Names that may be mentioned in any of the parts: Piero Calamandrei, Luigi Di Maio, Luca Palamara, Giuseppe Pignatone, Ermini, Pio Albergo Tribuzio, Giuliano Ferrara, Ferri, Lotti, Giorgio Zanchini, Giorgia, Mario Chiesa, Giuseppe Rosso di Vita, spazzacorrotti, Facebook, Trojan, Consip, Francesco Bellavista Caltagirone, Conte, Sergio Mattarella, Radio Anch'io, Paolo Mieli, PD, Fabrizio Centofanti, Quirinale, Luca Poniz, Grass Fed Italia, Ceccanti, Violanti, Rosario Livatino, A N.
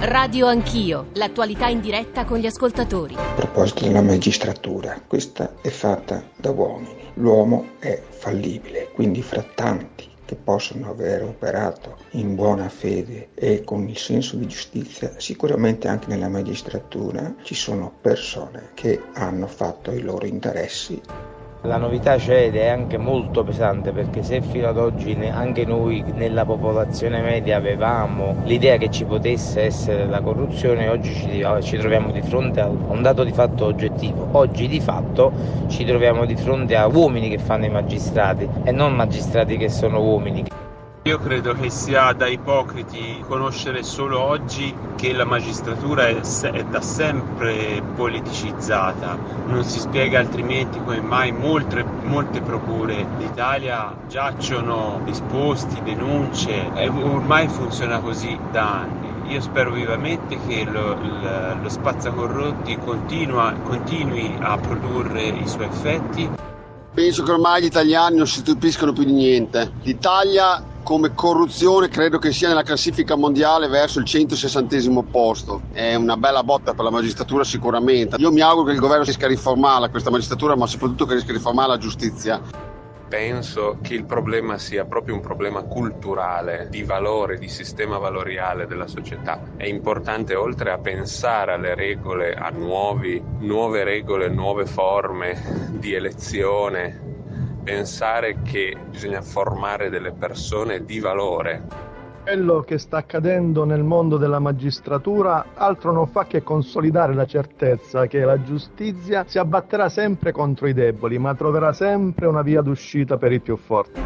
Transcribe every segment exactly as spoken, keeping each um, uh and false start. Radio Anch'io, l'attualità in diretta con gli ascoltatori. A proposito della magistratura, questa è fatta da uomini. L'uomo è fallibile, quindi fra tanti che possono aver operato in buona fede e con il senso di giustizia, sicuramente anche nella magistratura ci sono persone che hanno fatto i loro interessi. La novità c'è ed è anche molto pesante, perché se fino ad oggi anche noi nella popolazione media avevamo l'idea che ci potesse essere la corruzione, oggi ci, ci troviamo di fronte a un dato di fatto oggettivo. Oggi di fatto ci troviamo di fronte a uomini che fanno i magistrati e non magistrati che sono uomini. Io credo che sia da ipocriti conoscere solo oggi che la magistratura è, se- è da sempre politicizzata. Non si spiega altrimenti come mai molte, molte procure d'Italia giacciono disposti, denunce, e ormai funziona così da anni. Io spero vivamente che lo, lo, lo spazzacorrotti continua, continui a produrre i suoi effetti. Penso che ormai gli italiani non si stupiscono più di niente. L'Italia come corruzione credo che sia nella classifica mondiale verso il centosessantesimo posto. È una bella botta per la magistratura sicuramente. Io mi auguro che il governo riesca a riformarla questa magistratura, ma soprattutto che riesca a riformare la giustizia. Penso che il problema sia proprio un problema culturale, di valore, di sistema valoriale della società. È importante, oltre a pensare alle regole, a nuovi, nuove regole, nuove forme di elezione, pensare che bisogna formare delle persone di valore. Quello che sta accadendo nel mondo della magistratura altro non fa che consolidare la certezza che la giustizia si abbatterà sempre contro i deboli, ma troverà sempre una via d'uscita per i più forti.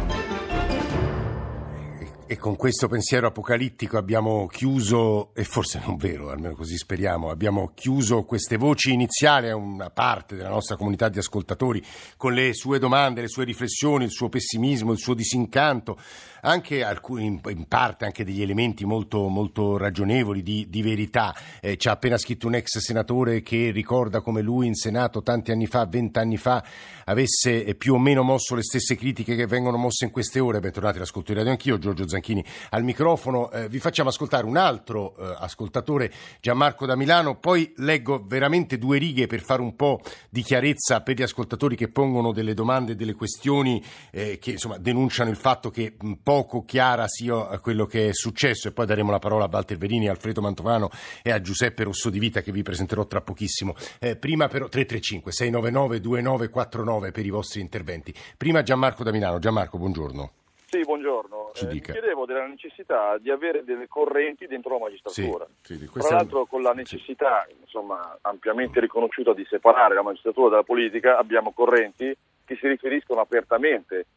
E con questo pensiero apocalittico abbiamo chiuso, e forse non vero, almeno così speriamo, abbiamo chiuso queste voci iniziali a una parte della nostra comunità di ascoltatori, con le sue domande, le sue riflessioni, il suo pessimismo, il suo disincanto, anche alcuni, in parte anche degli elementi molto, molto ragionevoli di, di verità. Eh, ci ha appena scritto un ex senatore che ricorda come lui in Senato tanti anni fa, vent'anni fa, avesse più o meno mosso le stesse critiche che vengono mosse in queste ore. Bentornati all'ascolto di Radio Anch'io, Giorgio Zanchini al microfono. Eh, vi facciamo ascoltare un altro eh, ascoltatore, Gianmarco da Milano, poi leggo veramente due righe per fare un po' di chiarezza per gli ascoltatori che pongono delle domande, delle questioni eh, che insomma denunciano il fatto che poco chiara sia quello che è successo, e poi daremo la parola a Walter Verini, a Alfredo Mantovano e a Giuseppe Rosso di Vita, che vi presenterò tra pochissimo. Eh, prima però tre tre cinque sei nove nove due nove quattro nove per i vostri interventi. Prima Gianmarco da Milano. Gianmarco, buongiorno. Sì, buongiorno. Eh, mi chiedevo della necessità di avere delle correnti dentro la magistratura. Sì, sì, Tra l'altro è... con la necessità, sì. insomma, ampiamente riconosciuta di separare la magistratura dalla politica, abbiamo correnti che si riferiscono apertamente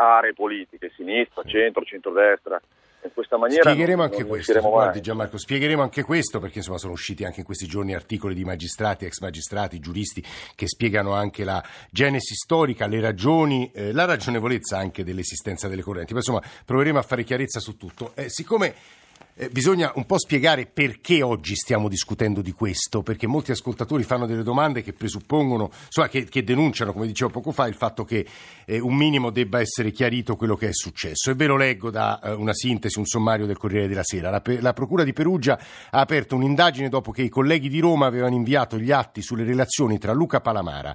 a aree politiche, sinistra, sì. centro, centrodestra. In questa maniera spiegheremo non, anche non questo, guardi Gianmarco, spiegheremo anche questo, perché insomma sono usciti anche in questi giorni articoli di magistrati, ex magistrati, giuristi che spiegano anche la genesi storica, le ragioni, eh, la ragionevolezza anche dell'esistenza delle correnti. Ma insomma proveremo a fare chiarezza su tutto. Eh, siccome Eh, bisogna un po' spiegare perché oggi stiamo discutendo di questo, perché molti ascoltatori fanno delle domande che presuppongono, insomma, che, che denunciano, come dicevo poco fa, il fatto che eh, un minimo debba essere chiarito quello che è successo. E ve lo leggo da eh, una sintesi, un sommario del Corriere della Sera. La, la Procura di Perugia ha aperto un'indagine dopo che i colleghi di Roma avevano inviato gli atti sulle relazioni tra Luca Palamara,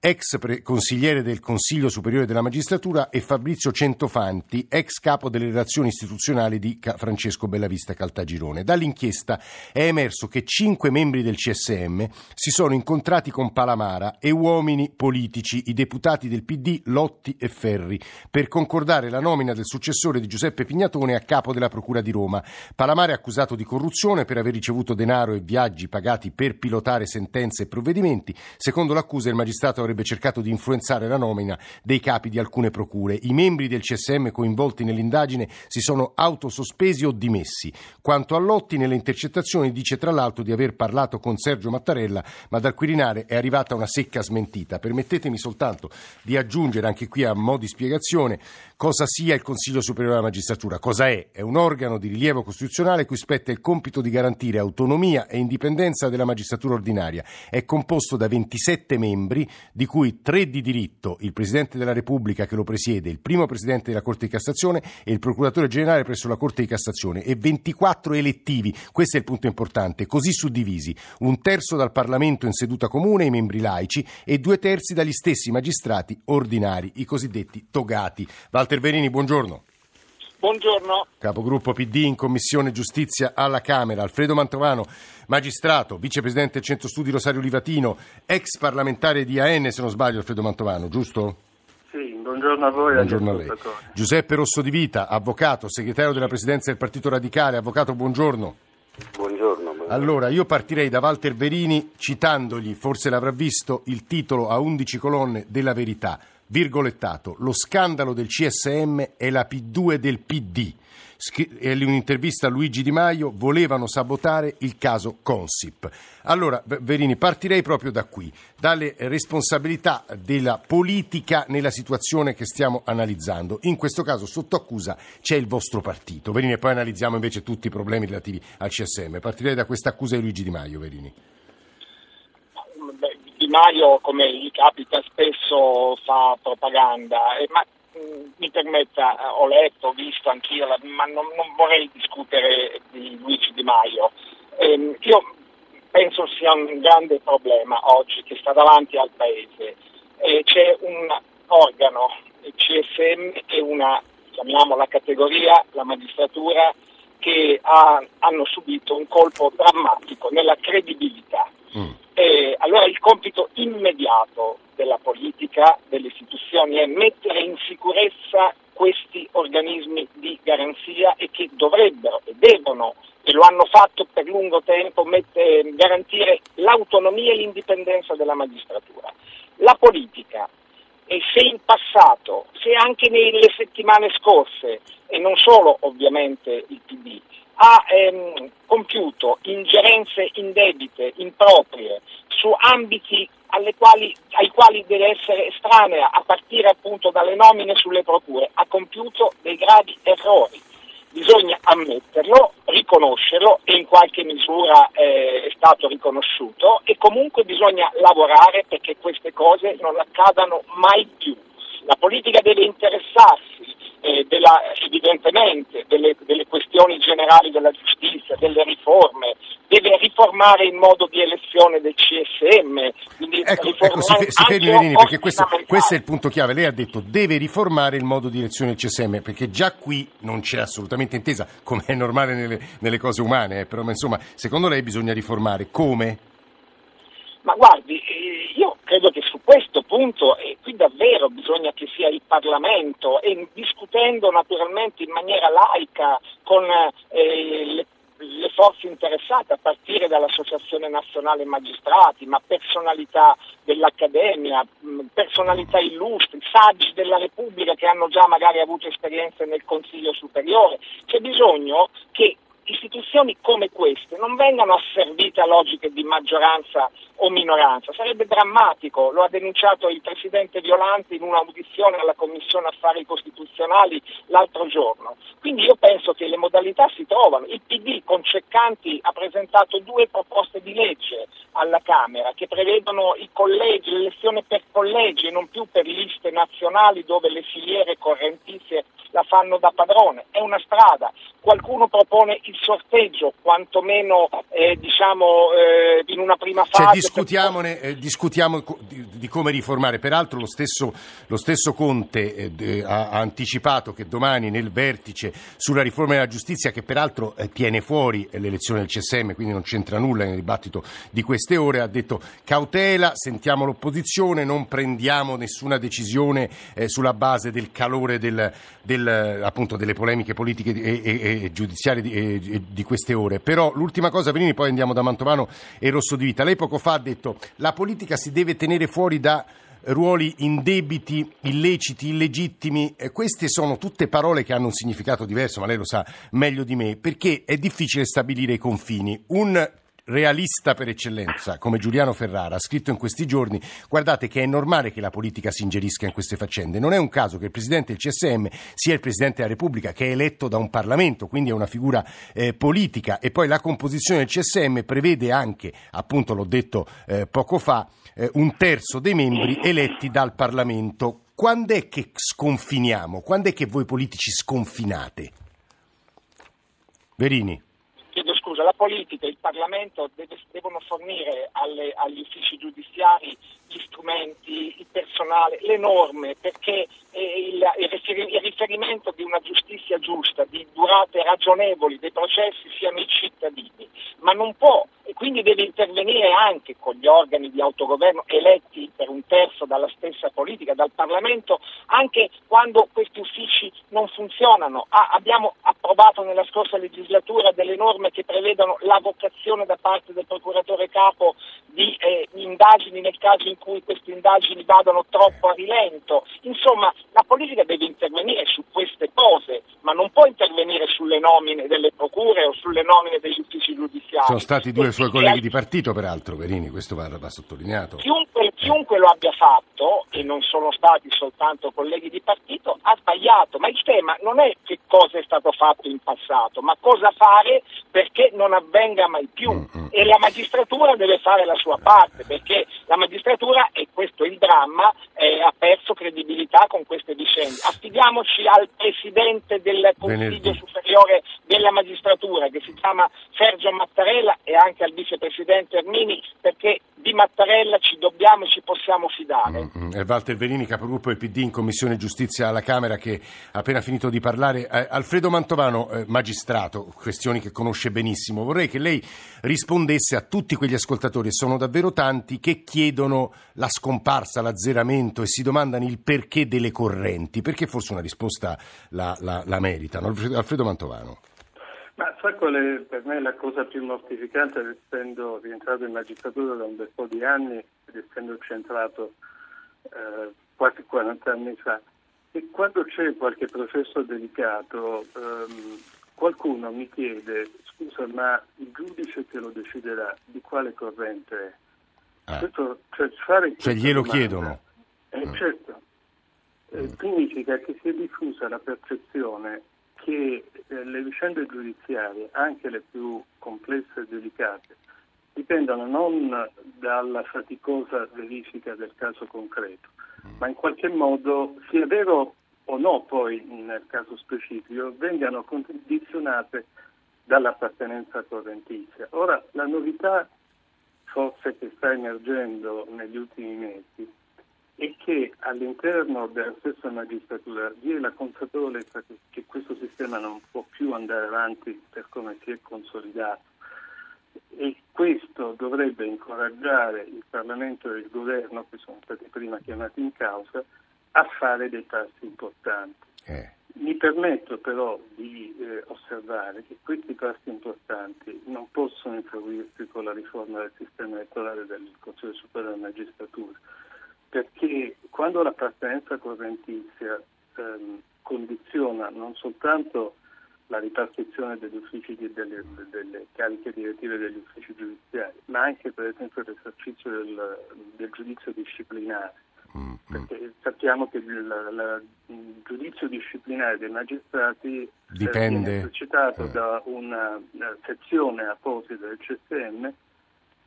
ex pre- consigliere del Consiglio Superiore della Magistratura, e Fabrizio Centofanti, ex capo delle relazioni istituzionali di Ca- Francesco Bellavista Caltagirone. Dall'inchiesta è emerso che cinque membri del C S M si sono incontrati con Palamara e uomini politici, i deputati del P D Lotti e Ferri, per concordare la nomina del successore di Giuseppe Pignatone a capo della Procura di Roma. Palamara è accusato di corruzione per aver ricevuto denaro e viaggi pagati per pilotare sentenze e provvedimenti. Secondo l'accusa, il magistrato avrebbe cercato di influenzare la nomina dei capi di alcune procure. I membri del C S M coinvolti nell'indagine si sono autosospesi o dimessi. Quanto a Lotti, nelle intercettazioni dice tra l'altro di aver parlato con Sergio Mattarella, ma dal Quirinale è arrivata una secca smentita. Permettetemi soltanto di aggiungere anche qui, a mo' di spiegazione, cosa sia il Consiglio Superiore della Magistratura. Cosa è? È un organo di rilievo costituzionale cui spetta il compito di garantire autonomia e indipendenza della magistratura ordinaria. È composto da ventisette membri, di di cui tre di diritto, il Presidente della Repubblica che lo presiede, il primo Presidente della Corte di Cassazione e il Procuratore Generale presso la Corte di Cassazione, e ventiquattro elettivi, questo è il punto importante, così suddivisi, un terzo dal Parlamento in seduta comune, i membri laici, e due terzi dagli stessi magistrati ordinari, i cosiddetti togati. Walter Verini, buongiorno. Buongiorno. Capogruppo P D in Commissione Giustizia alla Camera. Alfredo Mantovano, magistrato, vicepresidente del Centro Studi Rosario Livatino, ex parlamentare di A N, se non sbaglio, Alfredo Mantovano, giusto? Sì, buongiorno a voi. Buongiorno a lei. Giuseppe Rosso di Vita, avvocato, segretario della Presidenza del Partito Radicale. Avvocato, buongiorno. Buongiorno. Allora, io partirei da Walter Verini citandogli, forse l'avrà visto, il titolo a undici colonne della Verità. Virgolettato, lo scandalo del C S M è la P due del P D. È un'intervista a Luigi Di Maio, volevano sabotare il caso Consip. Allora, Verini, partirei proprio da qui, dalle responsabilità della politica nella situazione che stiamo analizzando. In questo caso, sotto accusa, c'è il vostro partito. Verini, e poi analizziamo invece tutti i problemi relativi al C S M. Partirei da questa accusa di Luigi Di Maio, Verini. Di Maio, come gli capita spesso, fa propaganda, eh, ma mh, mi permetta, ho letto, ho visto anch'io, la, ma non, non vorrei discutere di Luigi Di Maio. Eh, io penso sia un grande problema oggi che sta davanti al Paese. Eh, c'è un organo, il C S M, e una, chiamiamola categoria, la magistratura, che ha, hanno subito un colpo drammatico nella credibilità. Mm. Eh, allora il compito immediato della politica, delle istituzioni, è mettere in sicurezza questi organismi di garanzia e che dovrebbero e devono, e lo hanno fatto per lungo tempo, mette, garantire l'autonomia e l'indipendenza della magistratura. La politica, e se in passato, se anche nelle settimane scorse, e non solo ovviamente il P D, ha ehm, compiuto ingerenze indebite, improprie, su ambiti alle quali, ai quali deve essere estranea, a partire appunto dalle nomine sulle procure, ha compiuto dei gravi errori. Bisogna ammetterlo, riconoscerlo, e in qualche misura eh, è stato riconosciuto, e comunque bisogna lavorare perché queste cose non accadano mai più. La politica deve interessarsi eh, della, evidentemente delle, delle questioni generali della giustizia, delle riforme, deve riformare il modo di elezione del C S M. Ecco, ecco, si, si fermi Verini, perché questo, questo è il punto chiave. Lei ha detto deve riformare il modo di elezione del C S M, perché già qui non c'è assolutamente intesa, come è normale nelle, nelle cose umane, eh, però ma insomma, secondo lei bisogna riformare come? Ma guardi, io credo che su questo punto, e qui davvero bisogna che sia il Parlamento, e discutendo naturalmente in maniera laica con eh, le, le forze interessate, a partire dall'Associazione Nazionale Magistrati, ma personalità dell'Accademia, personalità illustri, saggi della Repubblica che hanno già magari avuto esperienze nel Consiglio Superiore, c'è bisogno che istituzioni come queste non vengano asservite a logiche di maggioranza o minoranza, sarebbe drammatico, lo ha denunciato il Presidente Violanti in un'audizione alla Commissione Affari Costituzionali l'altro giorno. Quindi io penso che le modalità si trovano, il P D con Ceccanti ha presentato due proposte di legge alla Camera che prevedono i collegi, l'elezione per collegi e non più per liste nazionali dove le filiere correntizie la fanno da padrone, è una strada, qualcuno propone il sorteggio, quantomeno eh, diciamo eh, in una prima fase. Cioè, discutiamone, eh, discutiamo di, di come riformare, peraltro lo stesso, lo stesso Conte eh, de, ha, ha anticipato che domani nel vertice sulla riforma della giustizia, che peraltro eh, tiene fuori l'elezione del C S M, quindi non c'entra nulla nel dibattito di queste ore, ha detto cautela, sentiamo l'opposizione, non prendiamo nessuna decisione eh, sulla base del calore del, del, appunto, delle polemiche politiche e, e, e giudiziarie di, e, di queste ore. Però l'ultima cosa, Verini, poi andiamo da Mantovano e Rosso di Vita. Lei poco fa ha detto la politica si deve tenere fuori da ruoli indebiti, illeciti, illegittimi. Eh, queste sono tutte parole che hanno un significato diverso, ma lei lo sa meglio di me, perché è difficile stabilire i confini. Un realista per eccellenza come Giuliano Ferrara ha scritto in questi giorni, guardate che è normale che la politica si ingerisca in queste faccende, non è un caso che il presidente del C S M sia il presidente della Repubblica, che è eletto da un Parlamento, quindi è una figura eh, politica, e poi la composizione del C S M prevede anche, appunto l'ho detto eh, poco fa, eh, un terzo dei membri eletti dal Parlamento. Quando è che sconfiniamo? Quando è che voi politici sconfinate? Verini. Chiedo scusa, la politica e il Parlamento deve, devono fornire alle, agli uffici giudiziari gli strumenti, il personale, le norme, perché il, il riferimento di una giustizia giusta, di durate ragionevoli dei processi siano i cittadini, ma non può, e quindi deve intervenire anche con gli organi di autogoverno eletti per un terzo dalla stessa politica, dal Parlamento, anche quando questi uffici non funzionano. Ah, abbiamo approvato nella scorsa legislatura delle norme che prevedono la vocazione da parte del procuratore capo di eh, indagini nel caso in cui queste indagini vadano troppo a rilento. Insomma, la politica deve intervenire su queste cose, ma non può intervenire sulle nomine delle procure o sulle nomine degli uffici giudiziari. Sono stati due suoi colleghi di partito, peraltro, Verini, questo va, va sottolineato. Chiunque, chiunque lo abbia fatto, e non sono stati soltanto colleghi di partito, ha sbagliato, ma il tema non è che cosa è stato fatto in passato, ma cosa fare perché non avvenga mai più. Mm-hmm. E la magistratura deve fare la sua parte, perché la magistratura, e questo è il dramma, eh, ha perso credibilità con queste vicende. Affidiamoci al presidente del Consiglio Superiore della Magistratura, che si chiama Sergio Mattarella, e anche al vicepresidente Ermini, perché di Mattarella ci dobbiamo e ci possiamo fidare. Mm-hmm. È Walter Verini, capogruppo del P D in Commissione Giustizia alla Camera, che ha appena finito di parlare. Eh, Alfredo Mantovano, eh, magistrato, questioni che conosce benissimo, vorrei che lei rispondesse a tutti quegli ascoltatori, sono davvero tanti, che chiedono la scomparsa, l'azzeramento, e si domandano il perché delle correnti, perché forse una risposta la, la, la meritano. Alfredo Mantovano. Ma sa qual è per me la cosa più mortificante, essendo rientrato in magistratura da un bel po' di anni ed essendoci entrato eh, quasi quaranta anni fa, e quando c'è qualche processo delicato ehm, qualcuno mi chiede: scusa, ma il giudice che lo deciderà di quale corrente è? Ah. Questo, cioè, fare cioè glielo domanda, chiedono eh, mm. certo eh, mm. significa che si è diffusa la percezione che eh, le vicende giudiziarie, anche le più complesse e delicate, dipendano non dalla faticosa verifica del caso concreto, mm. ma in qualche modo, sia vero o no poi nel caso specifico, vengano condizionate dall'appartenenza correntizia. Ora, la novità forse che sta emergendo negli ultimi mesi è che all'interno della stessa magistratura vi è la consapevolezza che, che questo sistema non può più andare avanti per come si è consolidato, e questo dovrebbe incoraggiare il Parlamento e il Governo, che sono stati prima chiamati in causa, a fare dei passi importanti. Eh. Mi permetto però di eh, osservare che questi passi importanti non possono influirsi con la riforma del sistema elettorale del Consiglio Superiore della Magistratura, perché quando l'appartenenza correntizia ehm, condiziona non soltanto la ripartizione degli uffici di, delle, delle cariche direttive degli uffici giudiziari, ma anche per esempio l'esercizio del, del giudizio disciplinare, mm-hmm. perché sappiamo che il giudizio disciplinare dei magistrati dipende, viene esercitato eh. da una, una sezione apposita del C S M,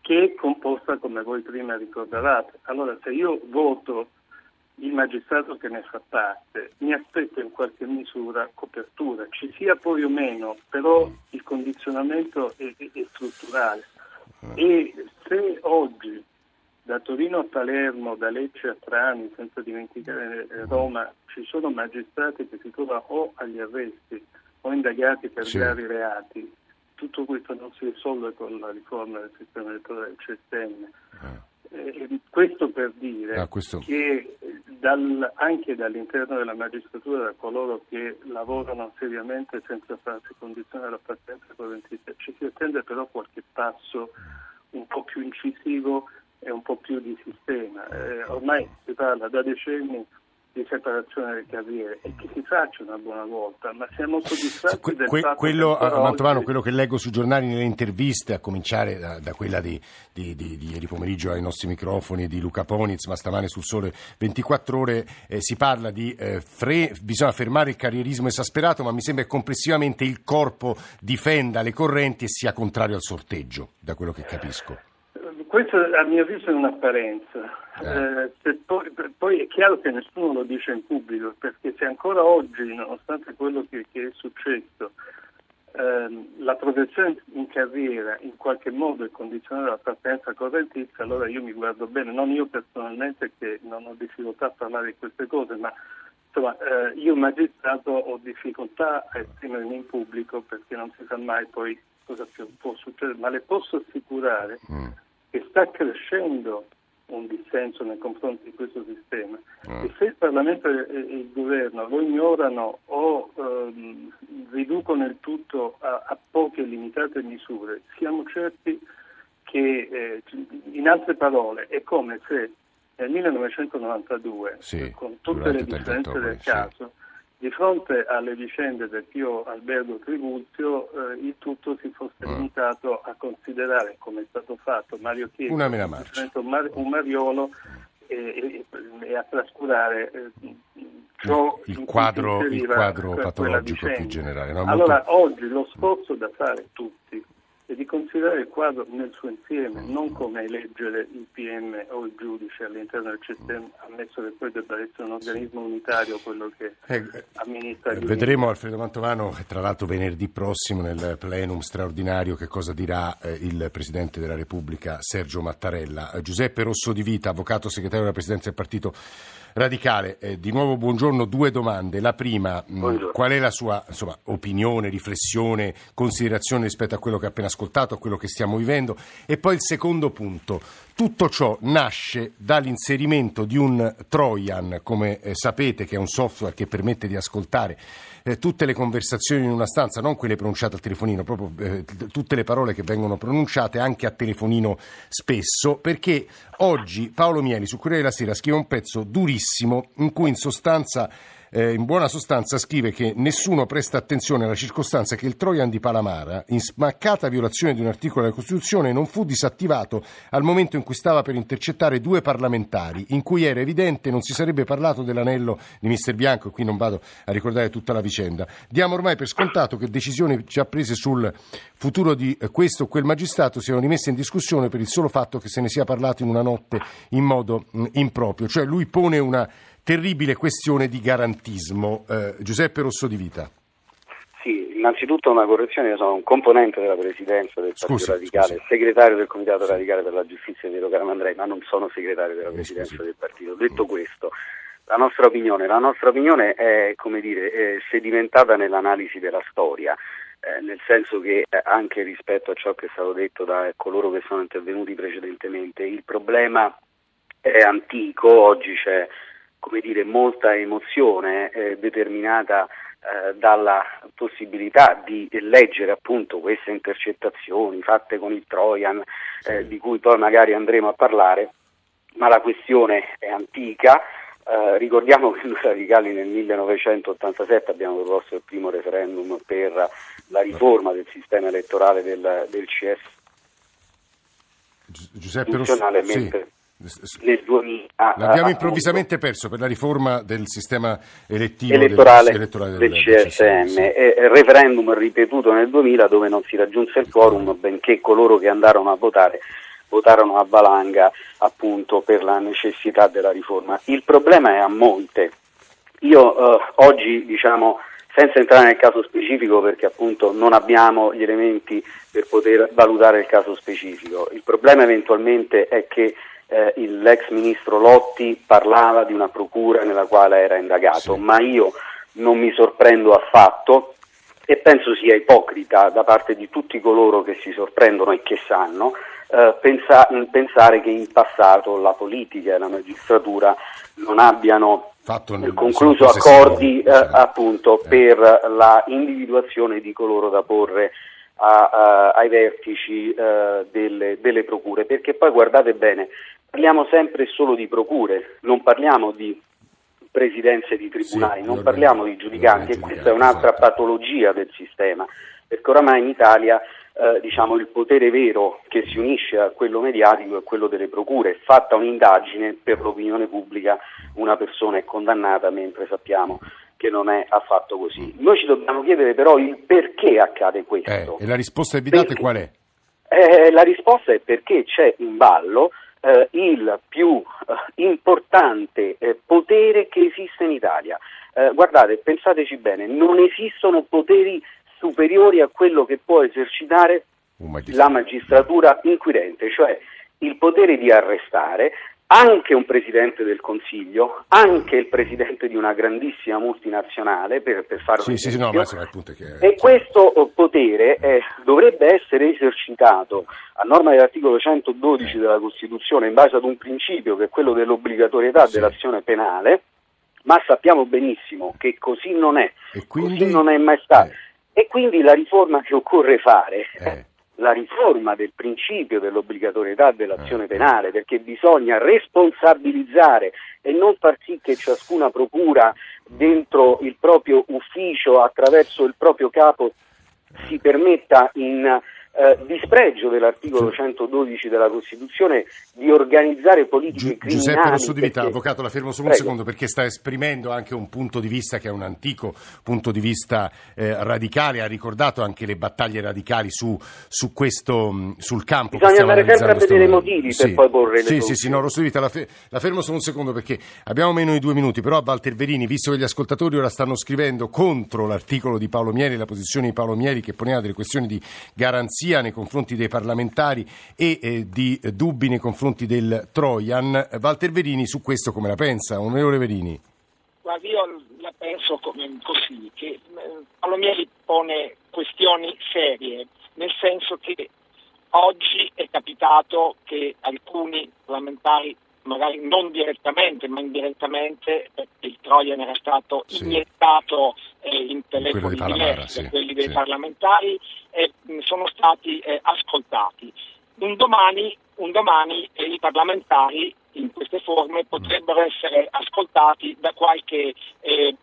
che è composta, come voi prima ricordavate. Allora, se io voto il magistrato che ne fa parte, mi aspetto in qualche misura copertura, ci sia poi o meno, però il condizionamento è, è, è strutturale. E se oggi da Torino a Palermo, da Lecce a Trani, senza dimenticare Roma, ci sono magistrati che si trovano o agli arresti o indagati per sì. gravi reati, tutto questo non si risolve con la riforma del sistema elettorale del C S M. Ah. Eh, questo per dire ah, questo... che dal, anche dall'interno della magistratura, da coloro che lavorano seriamente senza farsi condizionare la partenza correntizia, ci si attende però qualche passo un po' più incisivo e un po' più di sistema. Eh, ormai si parla da decenni di separazione delle carriere e che si faccia una buona volta, ma siamo soddisfatti que, del que, fatto quello, che a, Mantovano, oggi... quello che leggo sui giornali, nelle interviste, a cominciare da, da quella di, di, di, di ieri pomeriggio ai nostri microfoni di Luca Poniz, ma stamane sul Sole ventiquattro Ore, eh, si parla di eh, fre, bisogna fermare il carrierismo esasperato, ma mi sembra che complessivamente il corpo difenda le correnti e sia contrario al sorteggio, da quello che capisco. Questo a mio avviso è un'apparenza. Eh, per poi, per poi è chiaro che nessuno lo dice in pubblico, perché se ancora oggi, nonostante quello che, che è successo, ehm, la protezione in carriera in qualche modo è condizionata dall'appartenenza correntizia, allora io mi guardo bene, non io personalmente che non ho difficoltà a parlare di queste cose, ma insomma eh, io magistrato ho difficoltà a esprimermi in pubblico perché non si sa mai poi cosa può succedere, ma le posso assicurare mm. che sta crescendo un dissenso nei confronti di questo sistema mm. e se il Parlamento e il Governo lo ignorano o ehm, riducono il tutto a, a poche limitate misure, siamo certi che eh, in altre parole è come se nel millenovecentonovantadue sì, con tutte le differenze del sì. caso di fronte alle vicende del Pio Albergo Tribuzio, eh, il tutto si fosse mm. limitato a considerare, come è stato fatto, Mario Chiesa un, un mariolo e, e, e a trascurare eh, ciò il, il quadro, il quadro patologico più generale. No, allora molto... oggi lo sforzo da fare tutti e di considerare il quadro nel suo insieme, mm. non come eleggere il P M o il giudice all'interno del sistema, ammesso che poi debba essere un organismo unitario quello che eh, amministra. Eh, vedremo Alfredo Mantovano, tra l'altro venerdì prossimo nel plenum straordinario, che cosa dirà eh, il Presidente della Repubblica Sergio Mattarella. Eh, Giuseppe Rosso di Vita, avvocato segretario della Presidenza del Partito Radicale, eh, di nuovo buongiorno, due domande. La prima, mh, qual è la sua insomma, opinione, riflessione, considerazione rispetto a quello che ha appena ascoltato, a quello che stiamo vivendo? E poi il secondo punto, tutto ciò nasce dall'inserimento di un Trojan, come eh, sapete, che è un software che permette di ascoltare eh, tutte le conversazioni in una stanza, non quelle pronunciate al telefonino, proprio eh, tutte le parole che vengono pronunciate anche a telefonino spesso, perché oggi Paolo Mieli su Corriere della Sera scrive un pezzo durissimo in cui in sostanza, eh, in buona sostanza scrive che nessuno presta attenzione alla circostanza che il Trojan di Palamara, in smaccata violazione di un articolo della Costituzione, non fu disattivato al momento in cui stava per intercettare due parlamentari, in cui era evidente non si sarebbe parlato dell'anello di mister Bianco, e qui non vado a ricordare tutta la vicenda. Diamo ormai per scontato che decisioni già prese sul futuro di questo o quel magistrato siano rimesse in discussione per il solo fatto che se ne sia parlato in una notte in modo improprio, cioè lui pone una terribile questione di garantismo. Eh, Giuseppe Rosso di Vita. Sì, innanzitutto una correzione, io sono un componente della presidenza del Partito scusi, Radicale, scusi. segretario del Comitato sì. Radicale per la Giustizia di Piero Calamandrei, ma non sono segretario della presidenza scusi. del Partito. Detto mm. questo, la nostra opinione, la nostra opinione è, come dire, è sedimentata nell'analisi della storia. Eh, nel senso che eh, anche rispetto a ciò che è stato detto da coloro che sono intervenuti precedentemente, il problema è antico, oggi c'è come dire molta emozione eh, determinata eh, dalla possibilità di leggere appunto queste intercettazioni fatte con il Trojan eh, sì. di cui poi magari andremo a parlare, ma la questione è antica. Uh, ricordiamo che noi radicali nel millenovecentottantasette abbiamo proposto il primo referendum per la riforma del sistema elettorale del, del C S Gi- Giuseppe Rosso, sì. nel duemila l'abbiamo improvvisamente perso per la riforma del sistema elettivo elettorale del, elettorale del, del C S M, sì. e, e referendum ripetuto nel duemila dove non si raggiunse il quorum, benché coloro che andarono a votare votarono a valanga appunto per la necessità della riforma. Il problema è a monte. Io eh, oggi, diciamo, senza entrare nel caso specifico, perché appunto non abbiamo gli elementi per poter valutare il caso specifico, il problema eventualmente è che eh, il, l'ex ministro Lotti parlava di una procura nella quale era indagato, sì. ma io non mi sorprendo affatto e penso sia ipocrita da parte di tutti coloro che si sorprendono e che sanno Uh, pensa, pensare che in passato la politica e la magistratura non abbiano Fatto nel, concluso accordi uh, appunto eh. per la individuazione di coloro da porre a, uh, ai vertici uh, delle, delle procure, perché poi guardate bene, parliamo sempre solo di procure, non parliamo di presidenze di tribunali, sì, non parliamo di giudicanti, e questa è un'altra esatto. patologia del sistema, perché oramai in Italia eh, diciamo il potere vero che si unisce a quello mediatico è quello delle procure. Fatta un'indagine, per l'opinione pubblica una persona è condannata, mentre sappiamo che non è affatto così. Noi ci dobbiamo chiedere però il perché accade questo. Eh, e la risposta evidente qual è? Eh, la risposta è perché c'è in ballo eh, il più eh, importante eh, potere che esiste in Italia. Eh, guardate, pensateci bene, non esistono poteri superiori a quello che può esercitare la magistratura inquirente, cioè il potere di arrestare anche un presidente del Consiglio, anche il presidente di una grandissima multinazionale, per, per farlo sì, sì, no, ma il punto è che... E questo potere eh, dovrebbe essere esercitato a norma dell'articolo centododici della Costituzione in base ad un principio che è quello dell'obbligatorietà sì. dell'azione penale, ma sappiamo benissimo che così non è, e quindi... così non è mai stato. Eh. E quindi la riforma che occorre fare... Eh. la riforma del principio dell'obbligatorietà dell'azione penale, perché bisogna responsabilizzare e non far sì che ciascuna procura dentro il proprio ufficio, attraverso il proprio capo, si permetta in eh, dispregio dell'articolo centododici della Costituzione di organizzare politiche Gi- criminali. Giuseppe Rosso di Vita, perché... avvocato, la fermo solo Prego. un secondo, perché sta esprimendo anche un punto di vista che è un antico punto di vista eh, radicale, ha ricordato anche le battaglie radicali su, su questo, sul campo. Bisogna andare sempre a vedere i motivi sì. per poi porre sì, le sì, sì, no, Rosso di Vita, la, fe- la fermo solo un secondo perché abbiamo meno di due minuti, però a Walter Verini, visto che gli ascoltatori ora stanno scrivendo contro l'articolo di Paolo Mieli, la posizione di Paolo Mieli che poneva delle questioni di garanzia nei confronti dei parlamentari e eh, di eh, dubbi nei confronti del Trojan. Walter Verini su questo come la pensa? Onorevole Verini. Guarda, io la penso come, così, che eh, Paolo Mieli pone questioni serie, nel senso che oggi è capitato che alcuni parlamentari, magari non direttamente ma indirettamente, perché il Trojan era stato sì. iniettato eh, in telefoni di diversi, sì. quelli dei sì. parlamentari, eh, sono stati eh, ascoltati. Un domani, un domani eh, i parlamentari in queste forme potrebbero mm. essere ascoltati da qualche eh,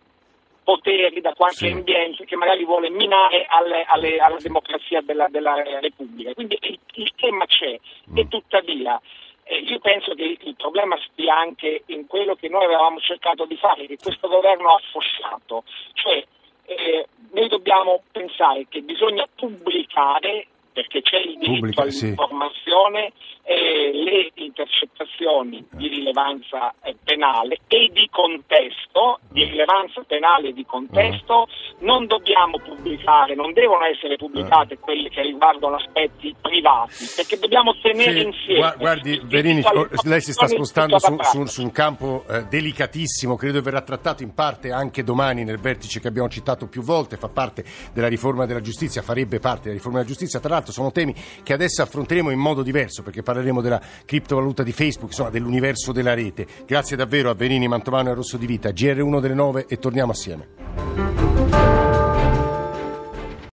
poteri, da qualche sì. ambiente che magari vuole minare alle, alle, alla sì. democrazia della, della Repubblica. Quindi il, il tema c'è mm. e tuttavia Eh, io penso che il problema stia anche in quello che noi avevamo cercato di fare, che questo governo ha affosciato. Cioè, eh, noi dobbiamo pensare che bisogna pubblicare, perché c'è il diritto Pubblica, all'informazione, sì. eh, le intercettazioni di rilevanza eh, penale e di contesto, di rilevanza penale e di contesto, mm. non dobbiamo pubblicare, non devono essere pubblicate mm. quelle che riguardano aspetti privati, perché dobbiamo tenere sì, insieme. Guardi, Verini, lei si sta spostando su, su, su un campo eh, delicatissimo, credo verrà trattato in parte anche domani nel vertice che abbiamo citato più volte, fa parte della riforma della giustizia, farebbe parte della riforma della giustizia, tra l'altro sono temi che adesso affronteremo in modo diverso perché parleremo della criptovaluta di Facebook, insomma dell'universo della rete. Grazie davvero a Verini, Mantovano e Rosso di Vita. G R uno delle nove e torniamo assieme.